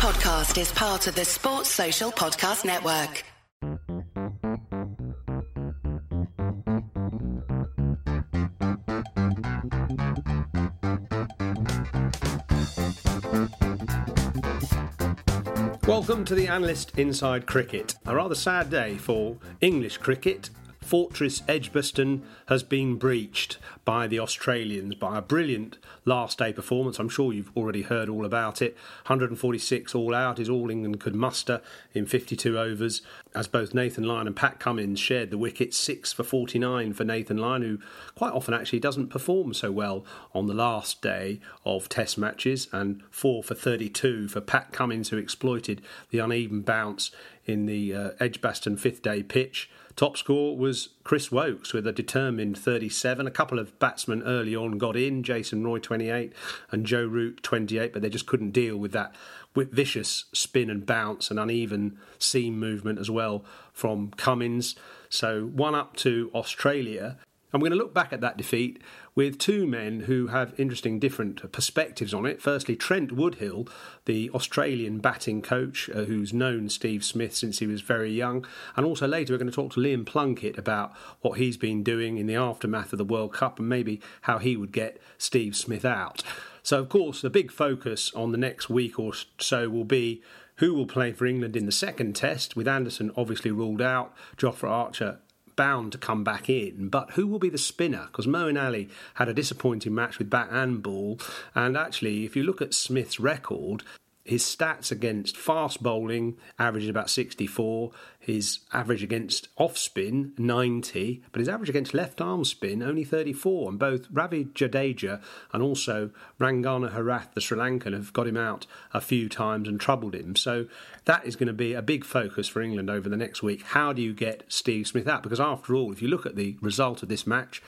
podcast is part of the Sports Social Podcast Network. Welcome to the Analyst Inside Cricket. A rather sad day for English cricket. Fortress Edgbaston has been breached by the Australians by a brilliant last day performance. I'm sure you've already heard all about it. 146 all out is all England could muster in 52 overs, as both Nathan Lyon and Pat Cummins shared the wicket. 6 for 49 for Nathan Lyon, who quite often actually doesn't perform so well on the last day of test matches, and 4 for 32 for Pat Cummins, who exploited the uneven bounce in the Edgbaston fifth-day pitch. Top score was Chris Woakes with a determined 37. A couple of batsmen early on got in, Jason Roy 28 and Joe Root 28, but they just couldn't deal with that vicious spin and bounce and uneven seam movement as well from Cummins. So one up to Australia. I'm going to look back at that defeat with two men who have interesting different perspectives on it. Firstly, Trent Woodhill, the Australian batting coach who's known Steve Smith since he was very young. And also later we're going to talk to Liam Plunkett about what he's been doing in the aftermath of the World Cup and maybe how he would get Steve Smith out. So, of course, the big focus on the next week or so will be who will play for England in the second test, with Anderson obviously ruled out, Jofra Archer bound to come back in, but who will be the spinner? Because Moeen Ali had a disappointing match with bat and ball, and actually, if you look at Smith's record, his stats against fast bowling averaged about 64, his average against off-spin, 90, but his average against left-arm spin, only 34, and both Ravi Jadeja and also Rangana Herath, the Sri Lankan, have got him out a few times and troubled him. So that is going to be a big focus for England over the next week. How do you get Steve Smith out? Because after all, if you look at the result of this match,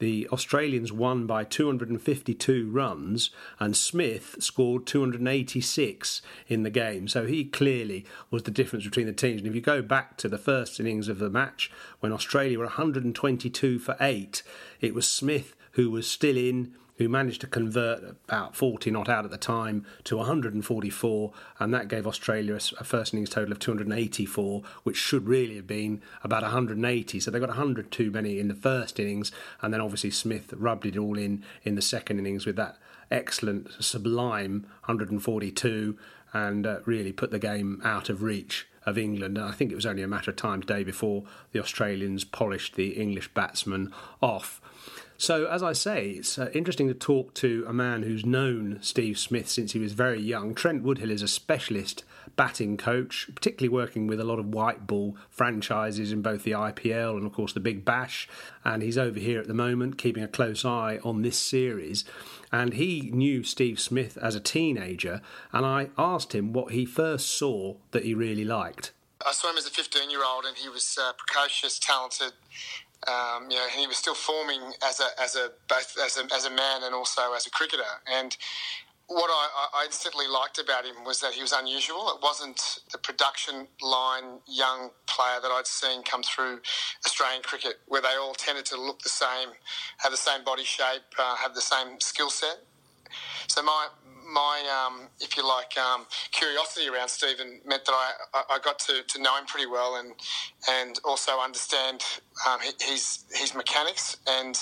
the Australians won by 252 runs and Smith scored 286 in the game. So he clearly was the difference between the teams. And if you go back to the first innings of the match, when Australia were 122 for 8, it was Smith who was still in, who managed to convert about 40 not out at the time to 144, and that gave Australia a first innings total of 284, which should really have been about 180. So they got 100 too many in the first innings, and then obviously Smith rubbed it all in the second innings with that excellent, sublime 142, and really put the game out of reach of England. And I think it was only a matter of time today before the Australians polished the English batsman off. So, as I say, it's interesting to talk to a man who's known Steve Smith since he was very young. Trent Woodhill is a specialist batting coach, particularly working with a lot of white ball franchises in both the IPL and, of course, the Big Bash. And he's over here at the moment, keeping a close eye on this series. And he knew Steve Smith as a teenager, and I asked him what he first saw that he really liked. I saw him as a 15-year-old, and he was precocious, talented. He was still forming as a man and also as a cricketer. And what I instantly liked about him was that he was unusual. It wasn't the production line young player that I'd seen come through Australian cricket, where they all tended to look the same, have the same body shape, have the same skill set. So my curiosity around Stephen meant that I got to know him pretty well and also understand his mechanics, and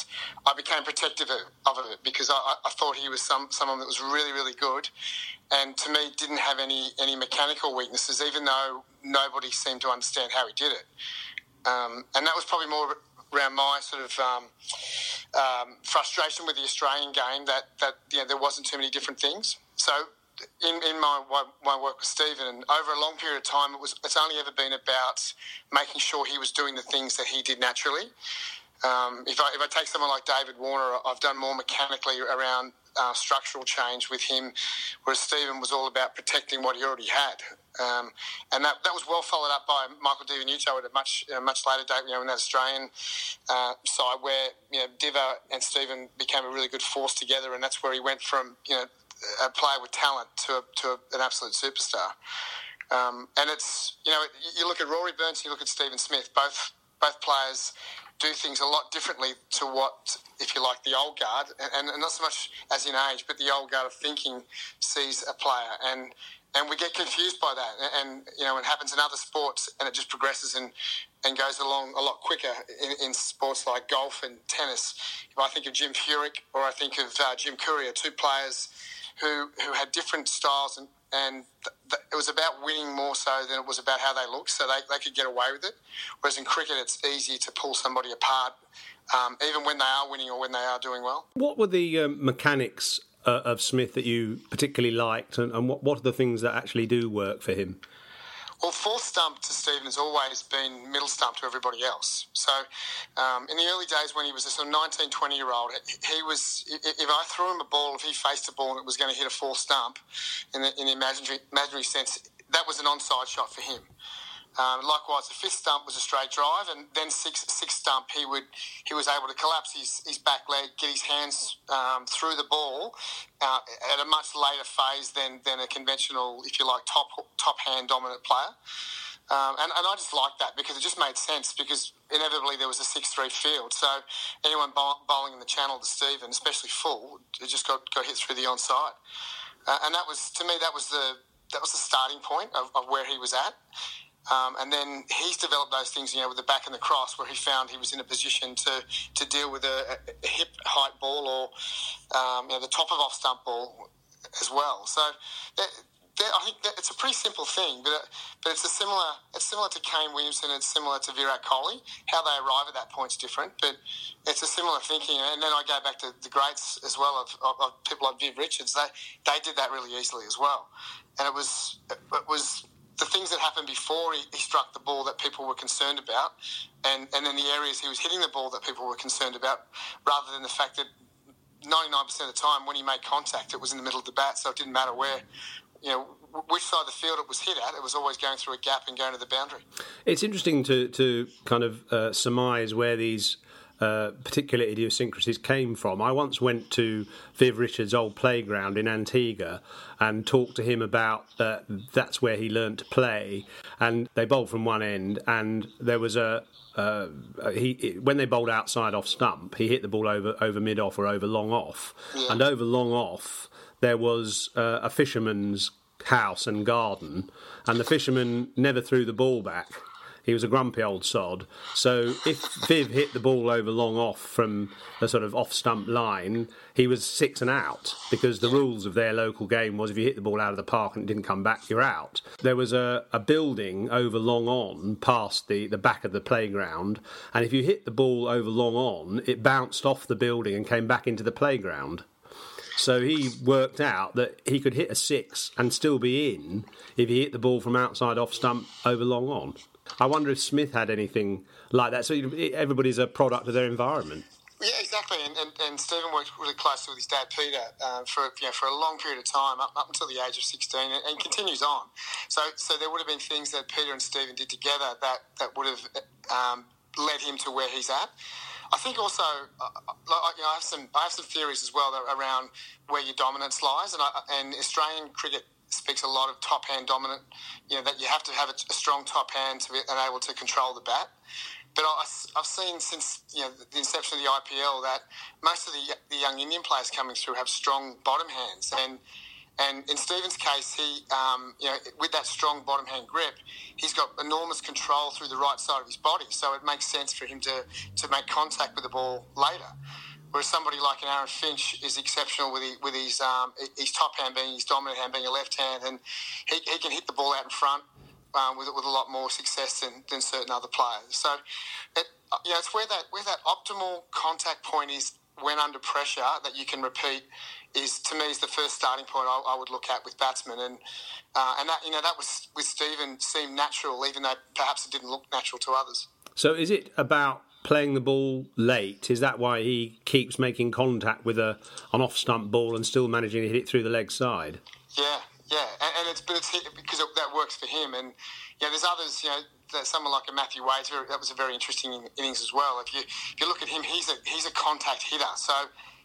I became protective of it because I thought he was someone that was really, really good and to me didn't have any mechanical weaknesses, even though nobody seemed to understand how he did it. And that was probably more around my sort of frustration with the Australian game that there wasn't too many different things. So in my work with Stephen, and over a long period of time, it's only ever been about making sure he was doing the things that he did naturally. If I take someone like David Warner, I've done more mechanically around structural change with him, whereas Stephen was all about protecting what he already had. And that was well followed up by Michael DiVenuto at a much later date, in that Australian side where, Divo and Stephen became a really good force together, and that's where he went from, a player with talent to an absolute superstar. And it's, you look at Rory Burns, you look at Stephen Smith, both both players do things a lot differently to what, if you like, the old guard, and not so much as in age, but the old guard of thinking sees a player, and we get confused by that, and you know, it happens in other sports, and it just progresses and goes along a lot quicker in sports like golf and tennis. If I think of Jim Furyk or I think of Jim Courier, two players who had different styles, and it was about winning more so than it was about how they looked, so they could get away with it. Whereas in cricket, it's easy to pull somebody apart, even when they are winning or when they are doing well. What were the mechanics of Smith that you particularly liked, and what are the things that actually do work for him? Well, fourth stump to Stephen has always been middle stump to everybody else. So in the early days when he was a sort of 19, 20-year-old, he was, if I threw him a ball, if he faced a ball and it was going to hit a fourth stump, in the imaginary sense, that was an onside shot for him. Likewise, the fifth stump was a straight drive, and then sixth stump, he was able to collapse his back leg, get his hands through the ball at a much later phase than a conventional, if you like, top hand dominant player. And I just liked that because it just made sense, because inevitably there was a 6-3 field. So anyone bowling in the channel to Stephen, especially full, it just got hit through the onside. And that was, to me, that was the starting point of where he was at. And then he's developed those things, you know, with the back and the cross, where he found he was in a position to deal with a hip height ball or you know, the top of off stump ball as well. So I think that it's a pretty simple thing, but it's similar to Kane Williamson. It's similar to Virat Kohli. How they arrive at that point's different, but it's a similar thinking. And then I go back to the greats as well of people like Viv Richards. They did that really easily as well, and it was. The things that happened before he struck the ball that people were concerned about, and then the areas he was hitting the ball that people were concerned about, rather than the fact that 99% of the time when he made contact, it was in the middle of the bat, so it didn't matter where, you know, which side of the field it was hit at, it was always going through a gap and going to the boundary. It's interesting to kind of surmise where these particular idiosyncrasies came from. I once went to Viv Richards' old playground in Antigua and talked to him about that's where he learnt to play, and they bowled from one end, and there was when they bowled outside off stump, he hit the ball over mid off or over long off, yeah. And over long off there was a fisherman's house and garden, and the fisherman never threw the ball back. He was a grumpy old sod. So if Viv hit the ball over long off from a sort of off-stump line, he was six and out, because the rules of their local game was if you hit the ball out of the park and it didn't come back, you're out. There was a building over long on past the back of the playground, and if you hit the ball over long on, it bounced off the building and came back into the playground. So he worked out that he could hit a six and still be in if he hit the ball from outside off-stump over long on. I wonder if Smith had anything like that. So everybody's a product of their environment. Yeah, exactly. And Stephen worked really closely with his dad, Peter, for a long period of time, up until the age of 16, and continues on. So there would have been things that Peter and Stephen did together that would have led him to where he's at. I think also, you know, I have some theories as well around where your dominance lies, and Australian cricket speaks a lot of top hand dominant, you know, that you have to have a strong top hand to be able to control the bat. But I've seen since, you know, the inception of the IPL that most of the young Indian players coming through have strong bottom hands, and in Stephen's case, he you know, with that strong bottom hand grip, he's got enormous control through the right side of his body, so it makes sense for him to make contact with the ball later. Whereas somebody like an Aaron Finch is exceptional with his top hand being his dominant hand, being a left hand, and he can hit the ball out in front with a lot more success than certain other players. So, you know, it's where that optimal contact point is when under pressure that you can repeat is the first starting point I would look at with batsmen, and that, you know, that was with Stephen seemed natural, even though perhaps it didn't look natural to others. So, is it about playing the ball late? Is that why he keeps making contact with an off-stump ball and still managing to hit it through the leg side? Yeah. And it's because that works for him. And, you know, there's others, you know, someone like a Matthew Wade, that was a very interesting innings as well. If you look at him, he's a contact hitter. So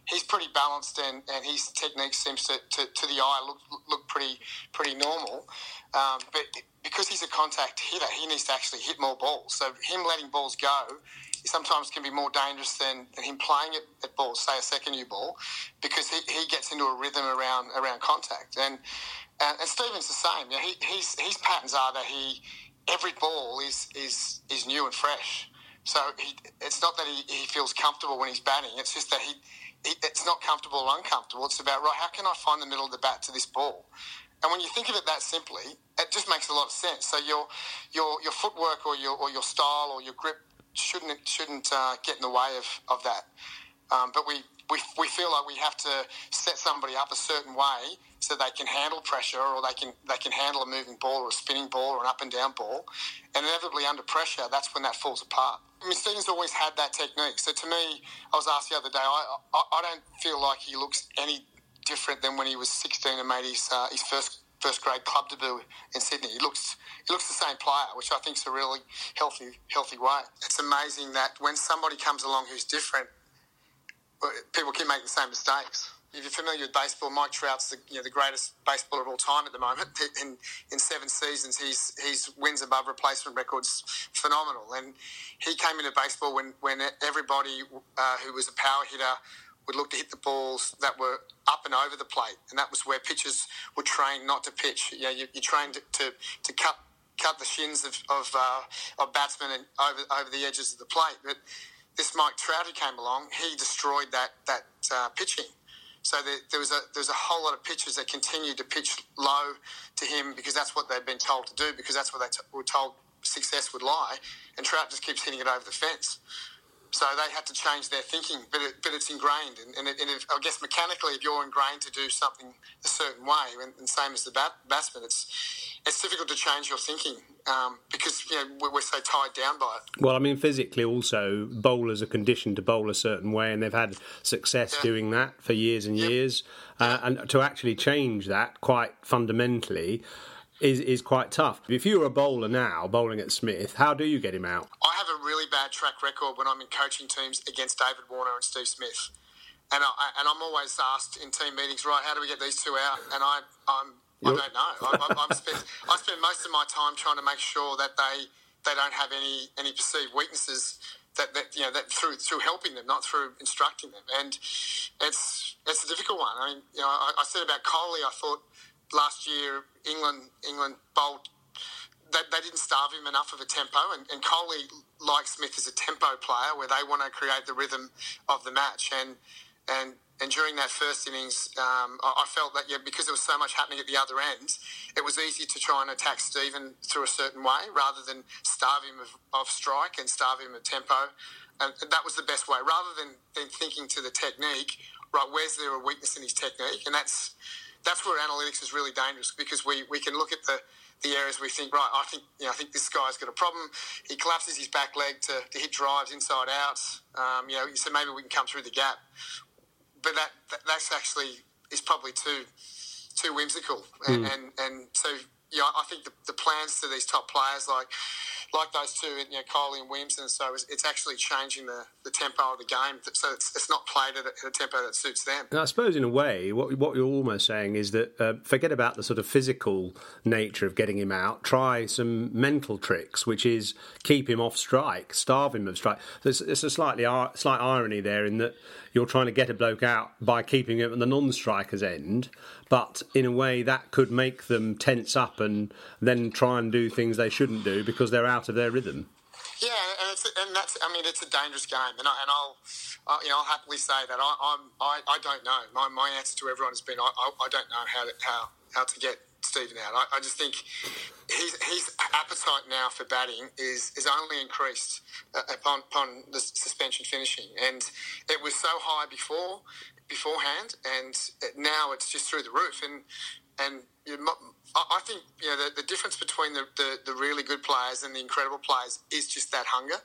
he's pretty balanced, and his technique seems to the eye look pretty normal. But because he's a contact hitter, he needs to actually hit more balls. So him letting balls go sometimes can be more dangerous than him playing at balls, say a second-year ball, because he gets into a rhythm around contact. And Stephen's the same. You know, his patterns are that every ball is new and fresh. So it's not that he feels comfortable when he's batting. It's just that it's not comfortable or uncomfortable. It's about, right, how can I find the middle of the bat to this ball? And when you think of it that simply, it just makes a lot of sense. So your footwork or your style or your grip shouldn't get in the way of that. But we feel like we have to set somebody up a certain way so they can handle pressure, or they can handle a moving ball or a spinning ball or an up and down ball. And inevitably under pressure, that's when that falls apart. I mean, Stephen's always had that technique. So to me, I was asked the other day, I don't feel like he looks any different than when he was 16 and made his first grade club debut in Sydney. He looks the same player, which I think is a really healthy way. It's amazing that when somebody comes along who's different, people keep making the same mistakes. If you're familiar with baseball, Mike Trout's the greatest baseballer of all time at the moment. In 7 seasons, his wins above replacement record's phenomenal. And he came into baseball when everybody who was a power hitter would look to hit the balls that were up and over the plate, and that was where pitchers were trained not to pitch. You know, you're trained to cut the shins of batsmen and over the edges of the plate. But this Mike Trout who came along, he destroyed that pitching. So there was a whole lot of pitchers that continued to pitch low to him because that's what they'd been told to do, because that's what they were told success would lie. And Trout just keeps hitting it over the fence. So they had to change their thinking, but it's ingrained. And I guess mechanically, if you're ingrained to do something a certain way, and same as the batsman, it's difficult to change your thinking because we're so tied down by it. Well, I mean, physically also, bowlers are conditioned to bowl a certain way, and they've had success doing that for years and years. And to actually change that quite fundamentally is quite tough. If you were a bowler now, bowling at Smith, how do you get him out? I have a really bad track record when I'm in coaching teams against David Warner and Steve Smith. And I'm always asked in team meetings, right, how do we get these two out? And I don't know. I spend most of my time trying to make sure that they don't have any perceived weaknesses that through helping them, not through instructing them. And it's a difficult one. I mean, I said about Kohli, I thought, last year, England bowled. They didn't starve him enough of a tempo, and Kohli, like Smith, is a tempo player where they want to create the rhythm of the match. And during that first innings, I felt that because there was so much happening at the other end, it was easy to try and attack Stephen through a certain way rather than starve him of strike and starve him of tempo. And that was the best way, rather than thinking to the technique. Right, where's there a weakness in his technique? And that's where analytics is really dangerous, because we can look at the areas we think, right, I think this guy's got a problem. He collapses his back leg to hit drives inside out. So maybe we can come through the gap. But that's actually is probably too whimsical. And so I think the plans to these top players like those two, Kohli and Williamson, so it's actually changing the tempo of the game, so it's not played at a tempo that suits them. And I suppose in a way, what you're almost saying is that forget about the sort of physical nature of getting him out, try some mental tricks, which is keep him off strike, starve him of strike. So it's a slight irony there in that you're trying to get a bloke out by keeping him at the non-striker's end, but in a way that could make them tense up and then try and do things they shouldn't do because they're out of their rhythm. Yeah, it's a dangerous game, and I'll happily say that I don't know. My answer to everyone has been I don't know how to get Stephen out. I just think his appetite now for batting is only increased upon the suspension finishing, and it was so high beforehand, and now it's just through the roof, and. I think the difference between the really good players and the incredible players is just that hunger.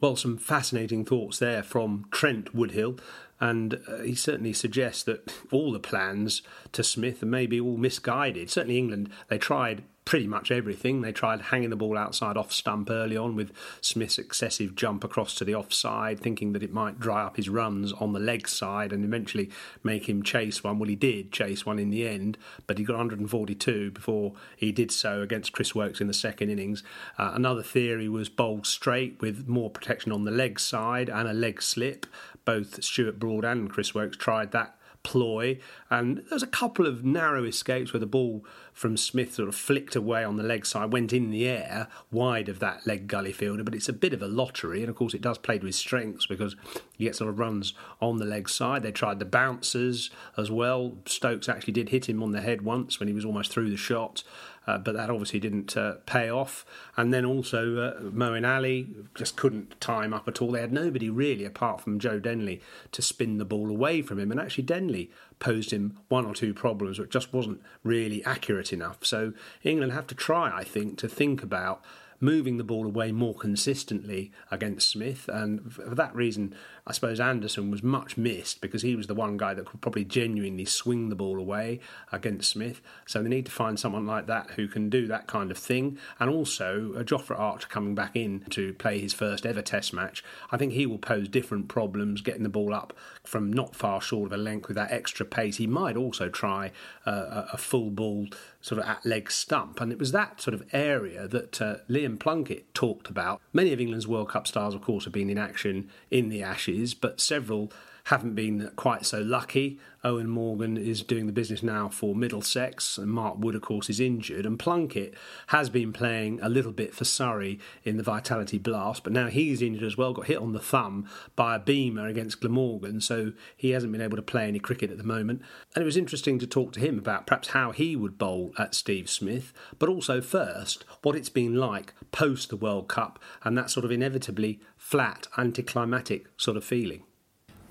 Well, some fascinating thoughts there from Trent Woodhill, and he certainly suggests that all the plans to Smith are maybe all misguided. Certainly England, they tried pretty much everything. They tried hanging the ball outside off stump early on with Smith's excessive jump across to the offside, thinking that it might dry up his runs on the leg side and eventually make him chase one. Well, he did chase one in the end, but he got 142 before he did so against Chris Woakes in the second innings. Another theory was bowled straight with more protection on the leg side and a leg slip. Both Stuart Broad and Chris Woakes tried that ploy, and there's a couple of narrow escapes where the ball from Smith sort of flicked away on the leg side, went in the air wide of that leg gully fielder, but it's a bit of a lottery, and of course it does play to his strengths because he gets a lot of runs on the leg side. They tried the bouncers as well. Stokes actually did hit him on the head once when he was almost through the shot, but that obviously didn't pay off. And then also Moeen Ali just couldn't time up at all. They had nobody really apart from Joe Denley to spin the ball away from him, and actually Denley posed him one or two problems which just wasn't really accurate enough. So England have to try, I think, to think about moving the ball away more consistently against Smith, and for that reason I suppose Anderson was much missed because he was the one guy that could probably genuinely swing the ball away against Smith. So they need to find someone like that who can do that kind of thing. And also Jofra Archer coming back in to play his first ever test match, I think he will pose different problems, getting the ball up from not far short of a length with that extra pace. He might also try a full ball sort of at leg stump, and it was that sort of area that Liam Plunkett talked about. Many of England's World Cup stars, of course, have been in action in the Ashes, but several haven't been quite so lucky. Owen Morgan is doing the business now for Middlesex, and Mark Wood, of course, is injured. And Plunkett has been playing a little bit for Surrey in the Vitality Blast, but now he's injured as well, got hit on the thumb by a beamer against Glamorgan, so he hasn't been able to play any cricket at the moment. And it was interesting to talk to him about perhaps how he would bowl at Steve Smith, but also first, what it's been like post the World Cup, and that sort of inevitably flat, anticlimactic sort of feeling.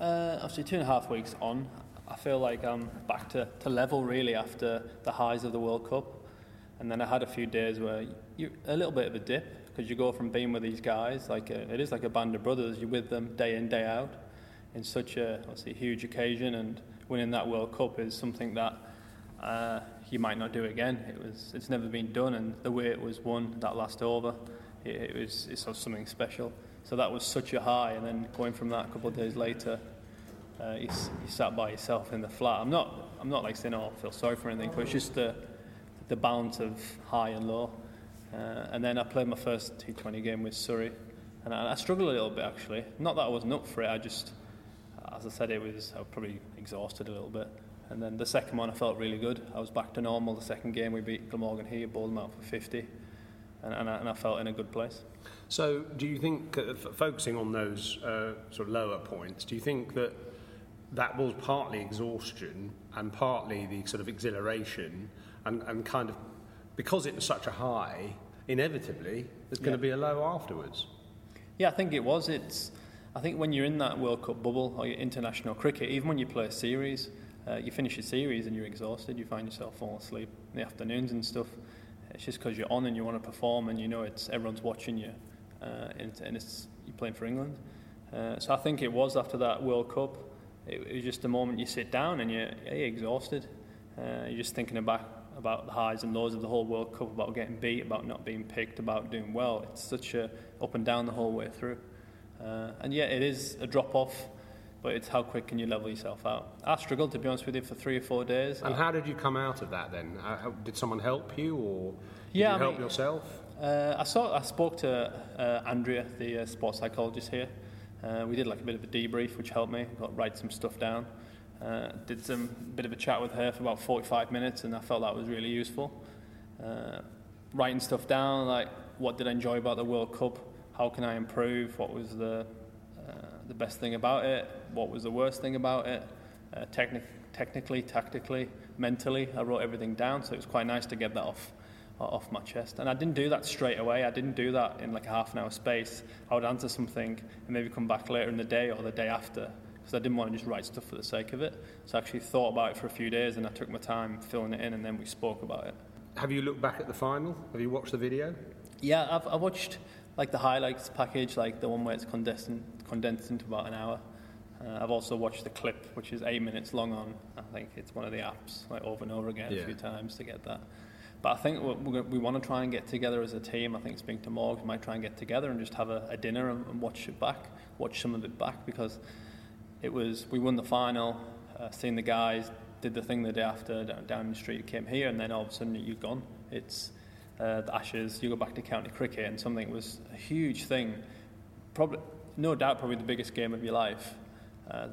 After 2.5 weeks on, I feel like I'm back to level really after the highs of the World Cup. And then I had a few days where you're a little bit of a dip because you go from being with these guys, it is like a band of brothers, you're with them day in, day out in such a obviously huge occasion, and winning that World Cup is something that you might not do again. It's never been done, and the way it was won that last over, it's something special. So that was such a high, and then going from that a couple of days later, you sat by yourself in the flat. I'm not like saying, I feel sorry for anything, but it's just the balance of high and low. And then I played my first T20 game with Surrey, and I struggled a little bit actually. Not that I wasn't up for it, I just, as I said, I was probably exhausted a little bit. And then the second one I felt really good. I was back to normal. The second game we beat Glamorgan here, bowled them out for 50. And I felt in a good place. So do you think, focusing on those sort of lower points, do you think that that was partly exhaustion and partly the sort of exhilaration and kind of, because it was such a high, inevitably there's going to be a low afterwards? Yeah, I think it was. I think when you're in that World Cup bubble or your international cricket, even when you play a series, you finish a series and you're exhausted, you find yourself falling asleep in the afternoons and stuff. It's just because you're on and you want to perform, and you know it's everyone's watching you, and you're playing for England. So I think it was after that World Cup. It was just the moment you sit down and you're exhausted. You're just thinking about the highs and lows of the whole World Cup, about getting beat, about not being picked, about doing well. It's such a up and down the whole way through. It is a drop off, but it's how quick can you level yourself out. I struggled, to be honest with you, for 3 or 4 days. And how did you come out of that then? Did someone help you, or did you help yourself? I spoke to Andrea, the sports psychologist here. We did a bit of a debrief, which helped me. Write some stuff down. Did some bit of a chat with her for about 45 minutes, and I felt that was really useful. Writing stuff down, what did I enjoy about the World Cup? How can I improve? What was the best thing about it? What was the worst thing about it? Technically, tactically, mentally, I wrote everything down, so it was quite nice to get that off my chest. And I didn't do that straight away. I didn't do that in a half an hour space. I would answer something and maybe come back later in the day or the day after, because I didn't want to just write stuff for the sake of it. So I actually thought about it for a few days, and I took my time filling it in, and then we spoke about it. Have you looked back at the final? Have you watched the video? Yeah, I watched the highlights package, the one where it's condensed into about an hour. I've also watched the clip, which is 8 minutes long on, I think it's one of the apps, over and over again a few times to get that. But I think we want to try and get together as a team. I think speaking to Morg, we might try and get together and just have a dinner and watch some of it back, because it was, we won the final, seen the guys, did the thing the day after down the street, came here, and then all of a sudden you're gone. It's the Ashes, you go back to county cricket, and something was a huge thing. Probably the biggest game of your life.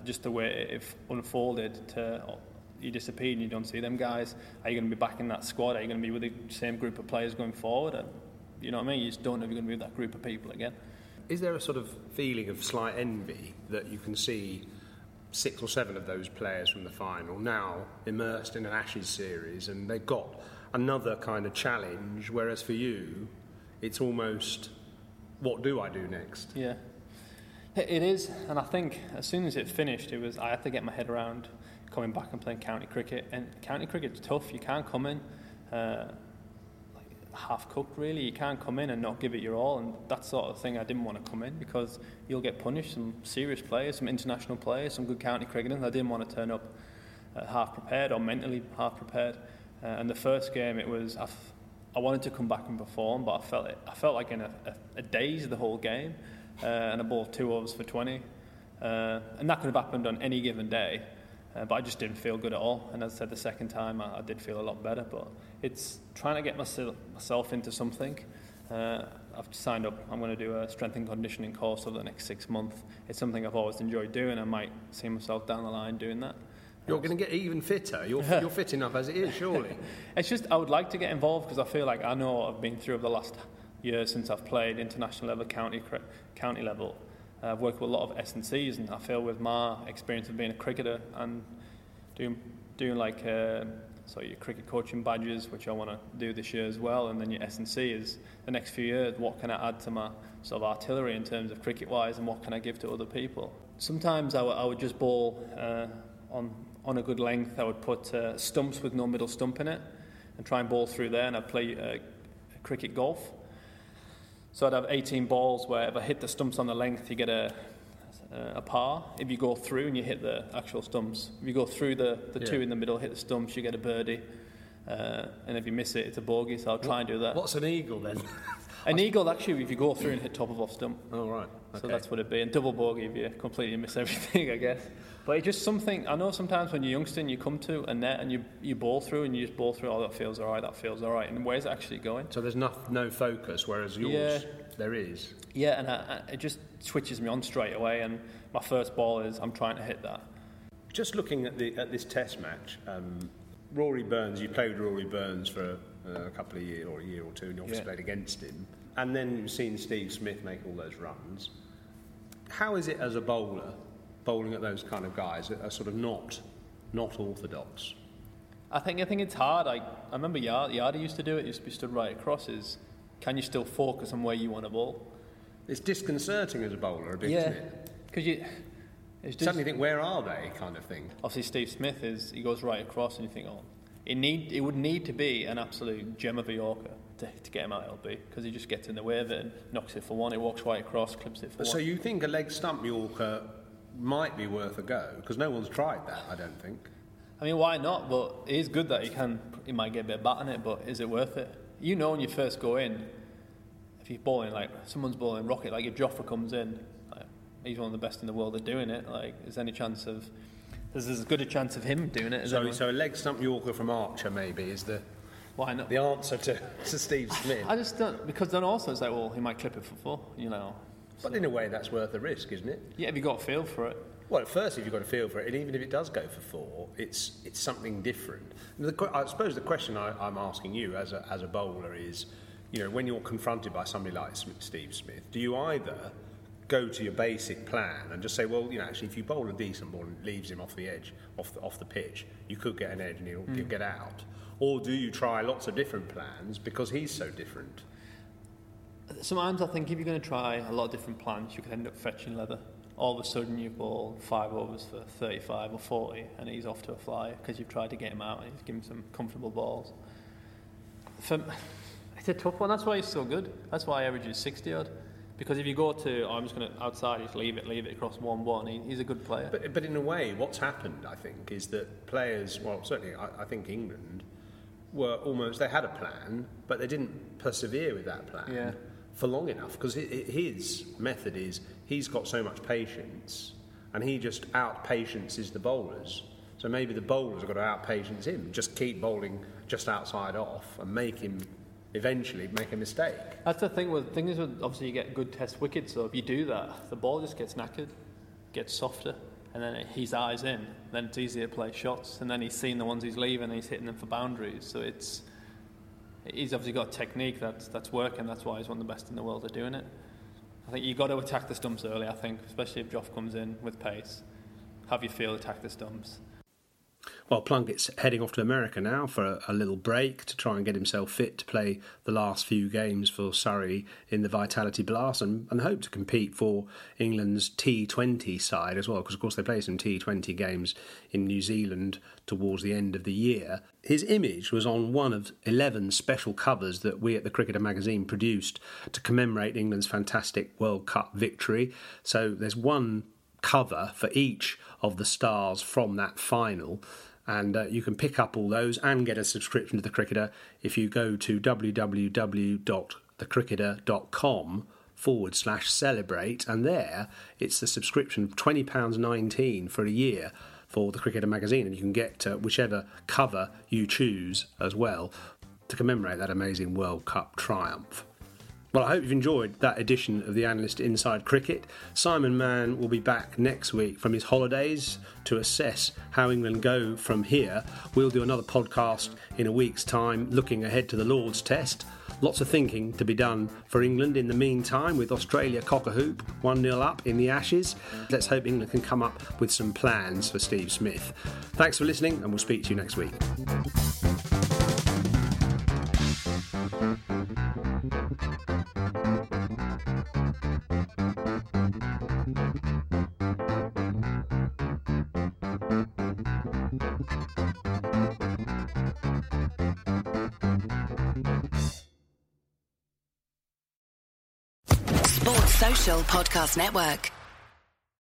Just the way it unfolded to... You disappear and you don't see them guys. Are you going to be back in that squad? Are you going to be with the same group of players going forward? And, you know what I mean? You just don't know if you're going to be with that group of people again. Is there a sort of feeling of slight envy that you can see 6 or 7 of those players from the final now immersed in an Ashes series, and they've got another kind of challenge, whereas for you, it's almost, what do I do next? Yeah, it is. And I think as soon as it finished, I had to get my head around coming back and playing county cricket, and county cricket's tough. You can't come in half cooked, really. You can't come in and not give it your all, and that sort of thing I didn't want to come in, because you'll get punished. Some serious players, some international players, some good county cricketers. I didn't want to turn up half prepared or mentally half prepared, and the first game it was I wanted to come back and perform, but I felt like in a daze the whole game, and I bowled 2 overs for 20, and that could have happened on any given day. But I just didn't feel good at all. And as I said, the second time I did feel a lot better. But it's trying to get myself into something. I've signed up. I'm going to do a strength and conditioning course over the next 6 months. It's something I've always enjoyed doing. I might see myself down the line doing that. You're going to get even fitter. You're fit enough as it is, surely. It's just I would like to get involved, because I feel like I know what I've been through over the last year since I've played international level, county level. I've worked with a lot of S&Cs, and I feel with my experience of being a cricketer and doing like your cricket coaching badges, which I want to do this year as well, and then your S&C is the next few years, what can I add to my sort of artillery in terms of cricket-wise, and what can I give to other people? Sometimes I would just bowl on a good length. I would put stumps with no middle stump in it and try and bowl through there, and I'd play cricket golf. So I'd have 18 balls where if I hit the stumps on the length, you get a par. If you go through and you hit the actual stumps, if you go through the two in the middle, hit the stumps, you get a birdie. And if you miss it, it's a bogey, so I'll try and do that. What's an eagle then? An eagle, actually, if you go through and hit top of off stump. Oh, right. Okay. So that's what it'd be. And double bogey if you completely miss everything, I guess. But it's just something, I know sometimes when you're youngster and you come to a net and you bowl through and you just bowl through, oh, that feels all right. And where's it actually going? So there's no focus, whereas yours, there is. Yeah, and it just switches me on straight away. And my first ball is, I'm trying to hit that. Just looking at this test match, Rory Burns, you played Rory Burns for a couple of years, or a year or two, and you obviously played against him. And then you've seen Steve Smith make all those runs. How is it as a bowler, bowling at those kind of guys, are sort of not orthodox? I think it's hard. I remember Yardy used to do it. He used to be stood right across. Can you still focus on where you want to bowl? It's disconcerting as a bowler, a bit, isn't it? Because suddenly you think, where are they, kind of thing. Obviously, Steve Smith, he goes right across, and you think, oh, it would need to be an absolute gem of a Yorker to get him out LB, because he just gets in the way of it and knocks it for one, it walks right across, clips it for one. So you think a leg stump Yorker might be worth a go, because no one's tried that, I don't think. I mean, why not? But it is good that he might get a bit of bat on it, but is it worth it? You know when you first go in, if you're bowling, like, someone's bowling rocket, like if Jofra comes in, he's one of the best in the world at doing it. Like, there's as good a chance of him doing it as anyone. So a leg stump Yorker from Archer maybe is the answer to Steve Smith. I just don't, because then also it's like, well, he might clip it for 4, you know. But in a way, that's worth the risk, isn't it? Yeah, if you've got a feel for it. Well, first, if you've got a feel for it, and even if it does go for 4, it's something different. I suppose the question I'm asking you as a bowler is, you know, when you're confronted by somebody like Steve Smith, do you either go to your basic plan and just say, well, you know, actually, if you bowl a decent ball and it leaves him off the edge, off the pitch, you could get an edge and he'll get out? Or do you try lots of different plans because he's so different? Sometimes I think if you're going to try a lot of different plans, you could end up fetching leather. All of a sudden, you bowl 5 overs for 35 or 40, and he's off to a fly because you've tried to get him out and you've given him some comfortable balls. It's a tough one. That's why he's so good. That's why I average is 60 odd. Because if you go to, I'm just going to outside, just leave it across 1-1, he's a good player. But in a way, what's happened, I think, is that players, well, certainly I think England, were almost, they had a plan, but they didn't persevere with that plan for long enough, because his method is he's got so much patience and he just out-patiences the bowlers. So maybe the bowlers have got to out-patience him, just keep bowling just outside off and make him eventually make a mistake. That's the thing. With things, obviously you get good test wickets, so if you do that, the ball just gets knackered, gets softer, and then his eyes in, then it's easier to play shots, and then he's seen the ones he's leaving and he's hitting them for boundaries. So it's, he's obviously got a technique that's working. That's why he's one of the best in the world at doing it. I think you've got to attack the stumps early, I think, especially if Joff comes in with pace. Have your field attack the stumps. Well, Plunkett's heading off to America now for a little break to try and get himself fit to play the last few games for Surrey in the Vitality Blast, and hope to compete for England's T20 side as well, because, of course, they play some T20 games in New Zealand towards the end of the year. His image was on one of 11 special covers that we at The Cricketer magazine produced to commemorate England's fantastic World Cup victory. So there's one cover for each of the stars from that final, and you can pick up all those and get a subscription to The Cricketer if you go to www.thecricketer.com/celebrate, and there it's the subscription of £20.19 for a year for The Cricketer magazine, and you can get whichever cover you choose as well to commemorate that amazing World Cup triumph. Well, I hope you've enjoyed that edition of the Analyst Inside Cricket. Simon Mann will be back next week from his holidays to assess how England go from here. We'll do another podcast in a week's time looking ahead to the Lord's Test. Lots of thinking to be done for England in the meantime, with Australia cock-a-hoop 1-0 up in the Ashes. Let's hope England can come up with some plans for Steve Smith. Thanks for listening, and we'll speak to you next week. Sports Social Podcast Network.